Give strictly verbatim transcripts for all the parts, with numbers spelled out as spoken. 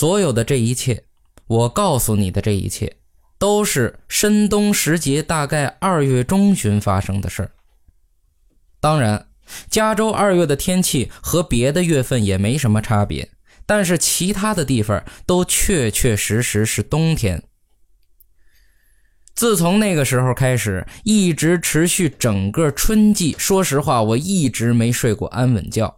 所有的这一切，我告诉你的这一切，都是深冬时节大概二月中旬发生的事儿。当然，加州二月的天气和别的月份也没什么差别，但是其他的地方都确确实实是冬天。自从那个时候开始，一直持续整个春季，说实话，我一直没睡过安稳觉。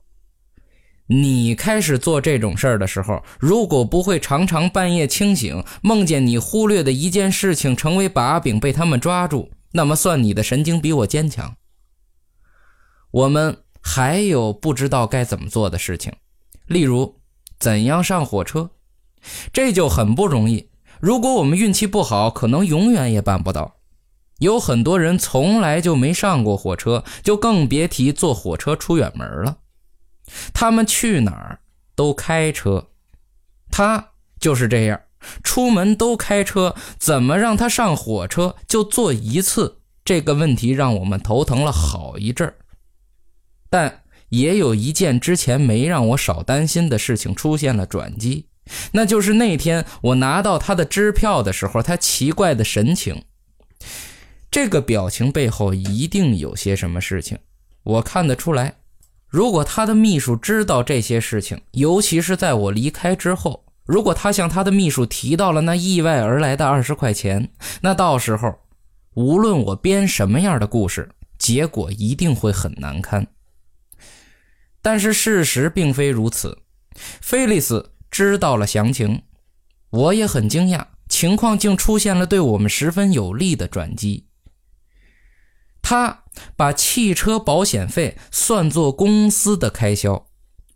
你开始做这种事儿的时候，如果不会常常半夜清醒，梦见你忽略的一件事情成为把柄被他们抓住，那么算你的神经比我坚强。我们还有不知道该怎么做的事情，例如怎样上火车，这就很不容易。如果我们运气不好，可能永远也办不到。有很多人从来就没上过火车，就更别提坐火车出远门了。他们去哪儿都开车，他就是这样，出门都开车，怎么让他上火车就坐一次，这个问题让我们头疼了好一阵儿。但也有一件之前没让我少担心的事情出现了转机，那就是那天我拿到他的支票的时候，他奇怪的神情。这个表情背后一定有些什么事情，我看得出来。如果他的秘书知道这些事情，尤其是在我离开之后，如果他向他的秘书提到了那意外而来的二十块钱，那到时候无论我编什么样的故事，结果一定会很难堪。但是事实并非如此，菲利斯知道了详情，我也很惊讶，情况竟出现了对我们十分有利的转机。他把汽车保险费算作公司的开销。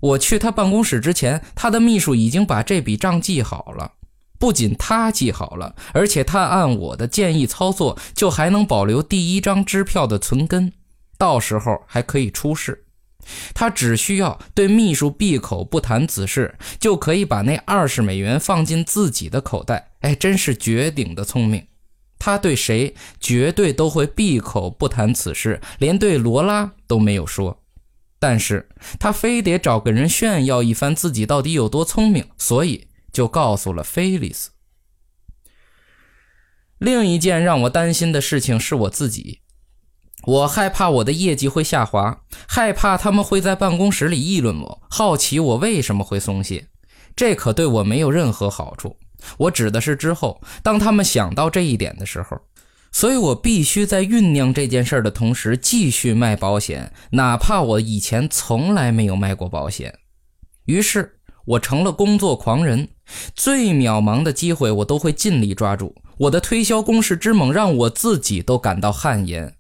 我去他办公室之前，他的秘书已经把这笔账记好了。不仅他记好了，而且他按我的建议操作，就还能保留第一张支票的存根，到时候还可以出示。他只需要对秘书闭口不谈此事，就可以把那二十美元放进自己的口袋。哎，真是绝顶的聪明。他对谁绝对都会闭口不谈此事，连对罗拉都没有说。但是他非得找个人炫耀一番自己到底有多聪明，所以就告诉了菲利斯。另一件让我担心的事情是我自己。我害怕我的业绩会下滑，害怕他们会在办公室里议论我，好奇我为什么会松懈。这可对我没有任何好处。我指的是之后，当他们想到这一点的时候，所以我必须在酝酿这件事的同时继续卖保险，哪怕我以前从来没有卖过保险。于是，我成了工作狂人，最渺茫的机会我都会尽力抓住。我的推销攻势之猛，让我自己都感到汗颜。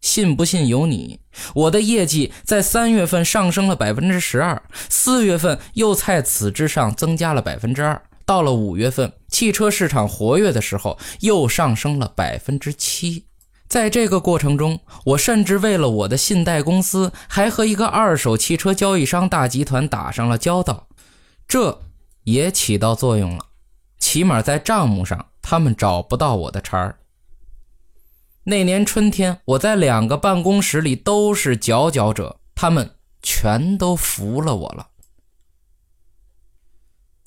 信不信由你，我的业绩在三月份上升了 百分之十二， 四月份又在此之上增加了 百分之二，到了五月份，汽车市场活跃的时候，又上升了 百分之七。 在这个过程中，我甚至为了我的信贷公司，还和一个二手汽车交易商大集团打上了交道。这也起到作用了，起码在账目上，他们找不到我的茬儿。那年春天，我在两个办公室里都是佼佼者，他们全都服了我了。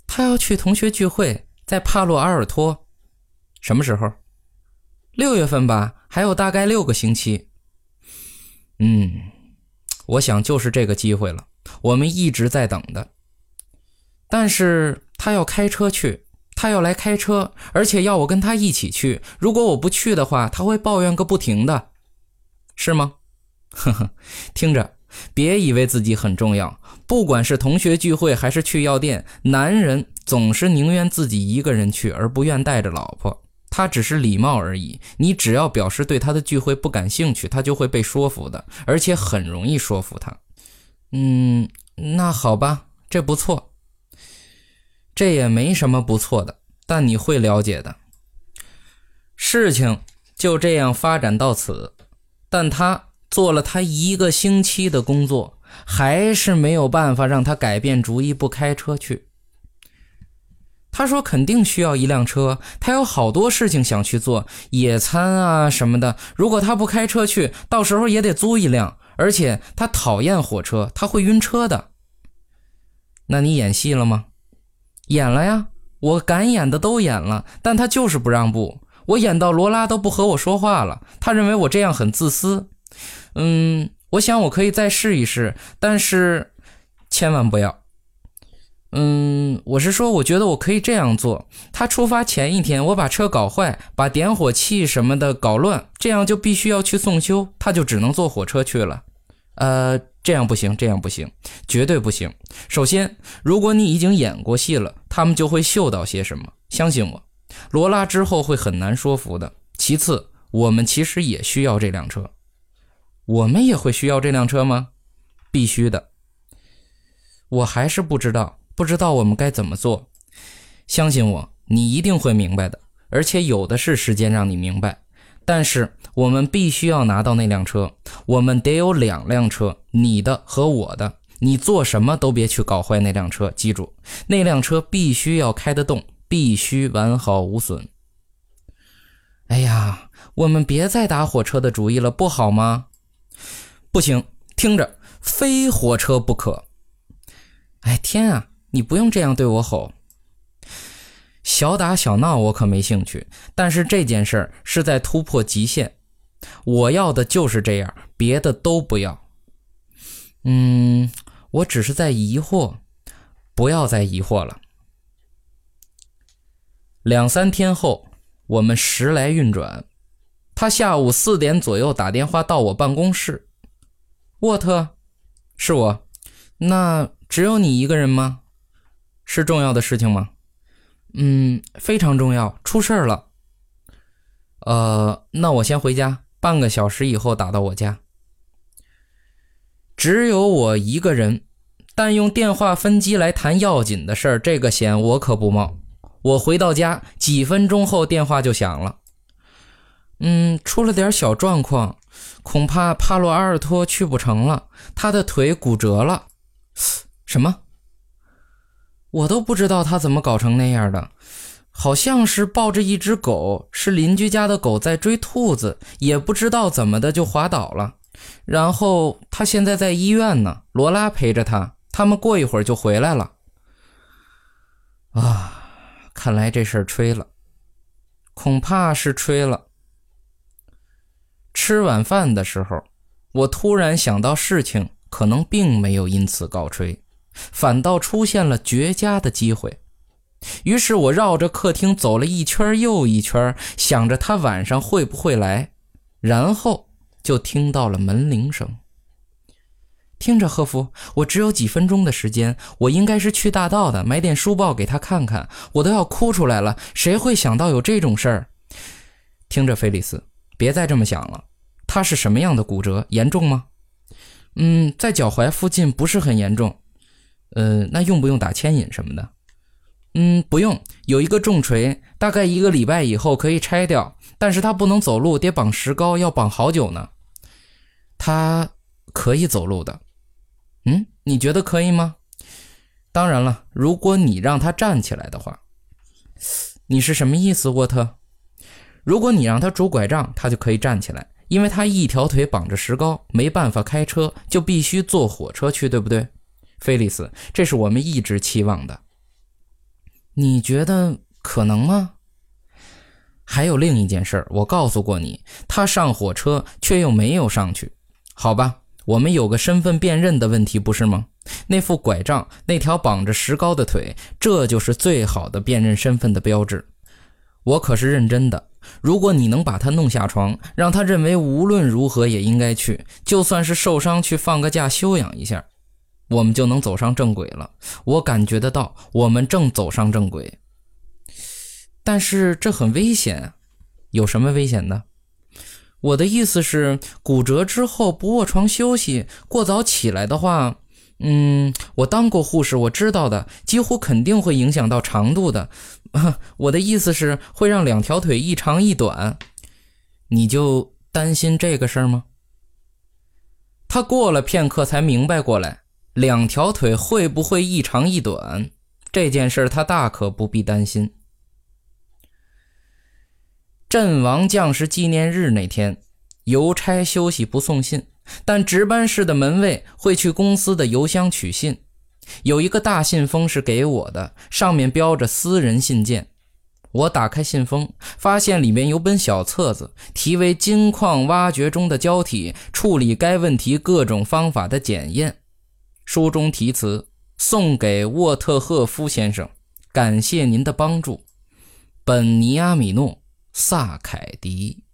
他要去同学聚会，在帕洛阿尔托。什么时候？六月份吧，还有大概六个星期。嗯，我想就是这个机会了，我们一直在等的。但是他要开车去，他要来开车，而且要我跟他一起去，如果我不去的话，他会抱怨个不停的。是吗？呵呵，听着，别以为自己很重要。不管是同学聚会还是去药店，男人总是宁愿自己一个人去，而不愿带着老婆。他只是礼貌而已，你只要表示对他的聚会不感兴趣，他就会被说服的，而且很容易说服他。嗯，那好吧，这不错。这也没什么不错的，但你会了解的。事情就这样发展到此，但他做了他一个星期的工作，还是没有办法让他改变主意不开车去。他说肯定需要一辆车，他有好多事情想去做，野餐啊什么的，如果他不开车去，到时候也得租一辆，而且他讨厌火车，他会晕车的。那你演戏了吗？演了呀，我敢演的都演了，但他就是不让步。我演到罗拉都不和我说话了，他认为我这样很自私。嗯，我想我可以再试一试，但是千万不要。嗯，我是说我觉得我可以这样做。他出发前一天我把车搞坏，把点火器什么的搞乱，这样就必须要去送修，他就只能坐火车去了。呃，这样不行，这样不行，绝对不行。首先，如果你已经演过戏了，他们就会嗅到些什么，相信我。罗拉之后会很难说服的。其次，我们其实也需要这辆车。我们也会需要这辆车吗？必须的。我还是不知道。不知道我们该怎么做，相信我，你一定会明白的，而且有的是时间让你明白。但是我们必须要拿到那辆车，我们得有两辆车，你的和我的。你做什么都别去搞坏那辆车，记住，那辆车必须要开得动，必须完好无损。哎呀，我们别再打火车的主意了，不好吗？不行，听着，非火车不可。哎，天啊，你不用这样对我吼。小打小闹我可没兴趣，但是这件事儿是在突破极限，我要的就是这样，别的都不要。嗯，我只是在疑惑，不要再疑惑了。两三天后，我们时来运转，他下午四点左右打电话到我办公室。沃特，是我。那只有你一个人吗？是重要的事情吗？嗯，非常重要，出事了。呃，那我先回家，半个小时以后打到我家。只有我一个人，但用电话分机来谈要紧的事儿，这个险我可不冒。我回到家，几分钟后电话就响了。嗯，出了点小状况，恐怕帕洛阿尔托去不成了，他的腿骨折了。什么？我都不知道他怎么搞成那样的，好像是抱着一只狗，是邻居家的狗在追兔子，也不知道怎么的就滑倒了。然后他现在在医院呢，罗拉陪着他，他们过一会儿就回来了。啊，看来这事儿吹了，恐怕是吹了。吃晚饭的时候，我突然想到事情可能并没有因此告吹，反倒出现了绝佳的机会。于是我绕着客厅走了一圈又一圈，想着他晚上会不会来，然后就听到了门铃声。听着，赫夫，我只有几分钟的时间，我应该是去大道的买点书报给他看看，我都要哭出来了，谁会想到有这种事儿？听着，菲利斯，别再这么想了。他是什么样的骨折？严重吗？嗯，在脚踝附近不是很严重。呃，那用不用打牵引什么的？嗯，不用，有一个重锤，大概一个礼拜以后可以拆掉，但是他不能走路，得绑石膏，要绑好久呢。他可以走路的。嗯，你觉得可以吗？当然了，如果你让他站起来的话。你是什么意思，沃特？如果你让他拄拐杖，他就可以站起来，因为他一条腿绑着石膏，没办法开车，就必须坐火车去，对不对？菲利斯，这是我们一直期望的。你觉得可能吗？还有另一件事，我告诉过你，他上火车却又没有上去。好吧，我们有个身份辨认的问题，不是吗？那副拐杖，那条绑着石膏的腿，这就是最好的辨认身份的标志。我可是认真的，如果你能把他弄下床，让他认为无论如何也应该去，就算是受伤去放个假休养一下，我们就能走上正轨了。我感觉得到，我们正走上正轨。但是这很危险。有什么危险的？我的意思是，骨折之后不卧床休息，过早起来的话，嗯，我当过护士，我知道的，几乎肯定会影响到长度的。我的意思是会让两条腿一长一短。你就担心这个事儿吗？他过了片刻才明白过来，两条腿会不会一长一短，这件事他大可不必担心。阵亡将士纪念日那天，邮差休息不送信，但值班室的门卫会去公司的邮箱取信。有一个大信封是给我的，上面标着私人信件。我打开信封，发现里面有本小册子，题为《金矿挖掘中的胶体处理该问题各种方法的检验》。书中题词：送给沃特赫夫先生，感谢您的帮助。本尼阿米诺·萨凯迪。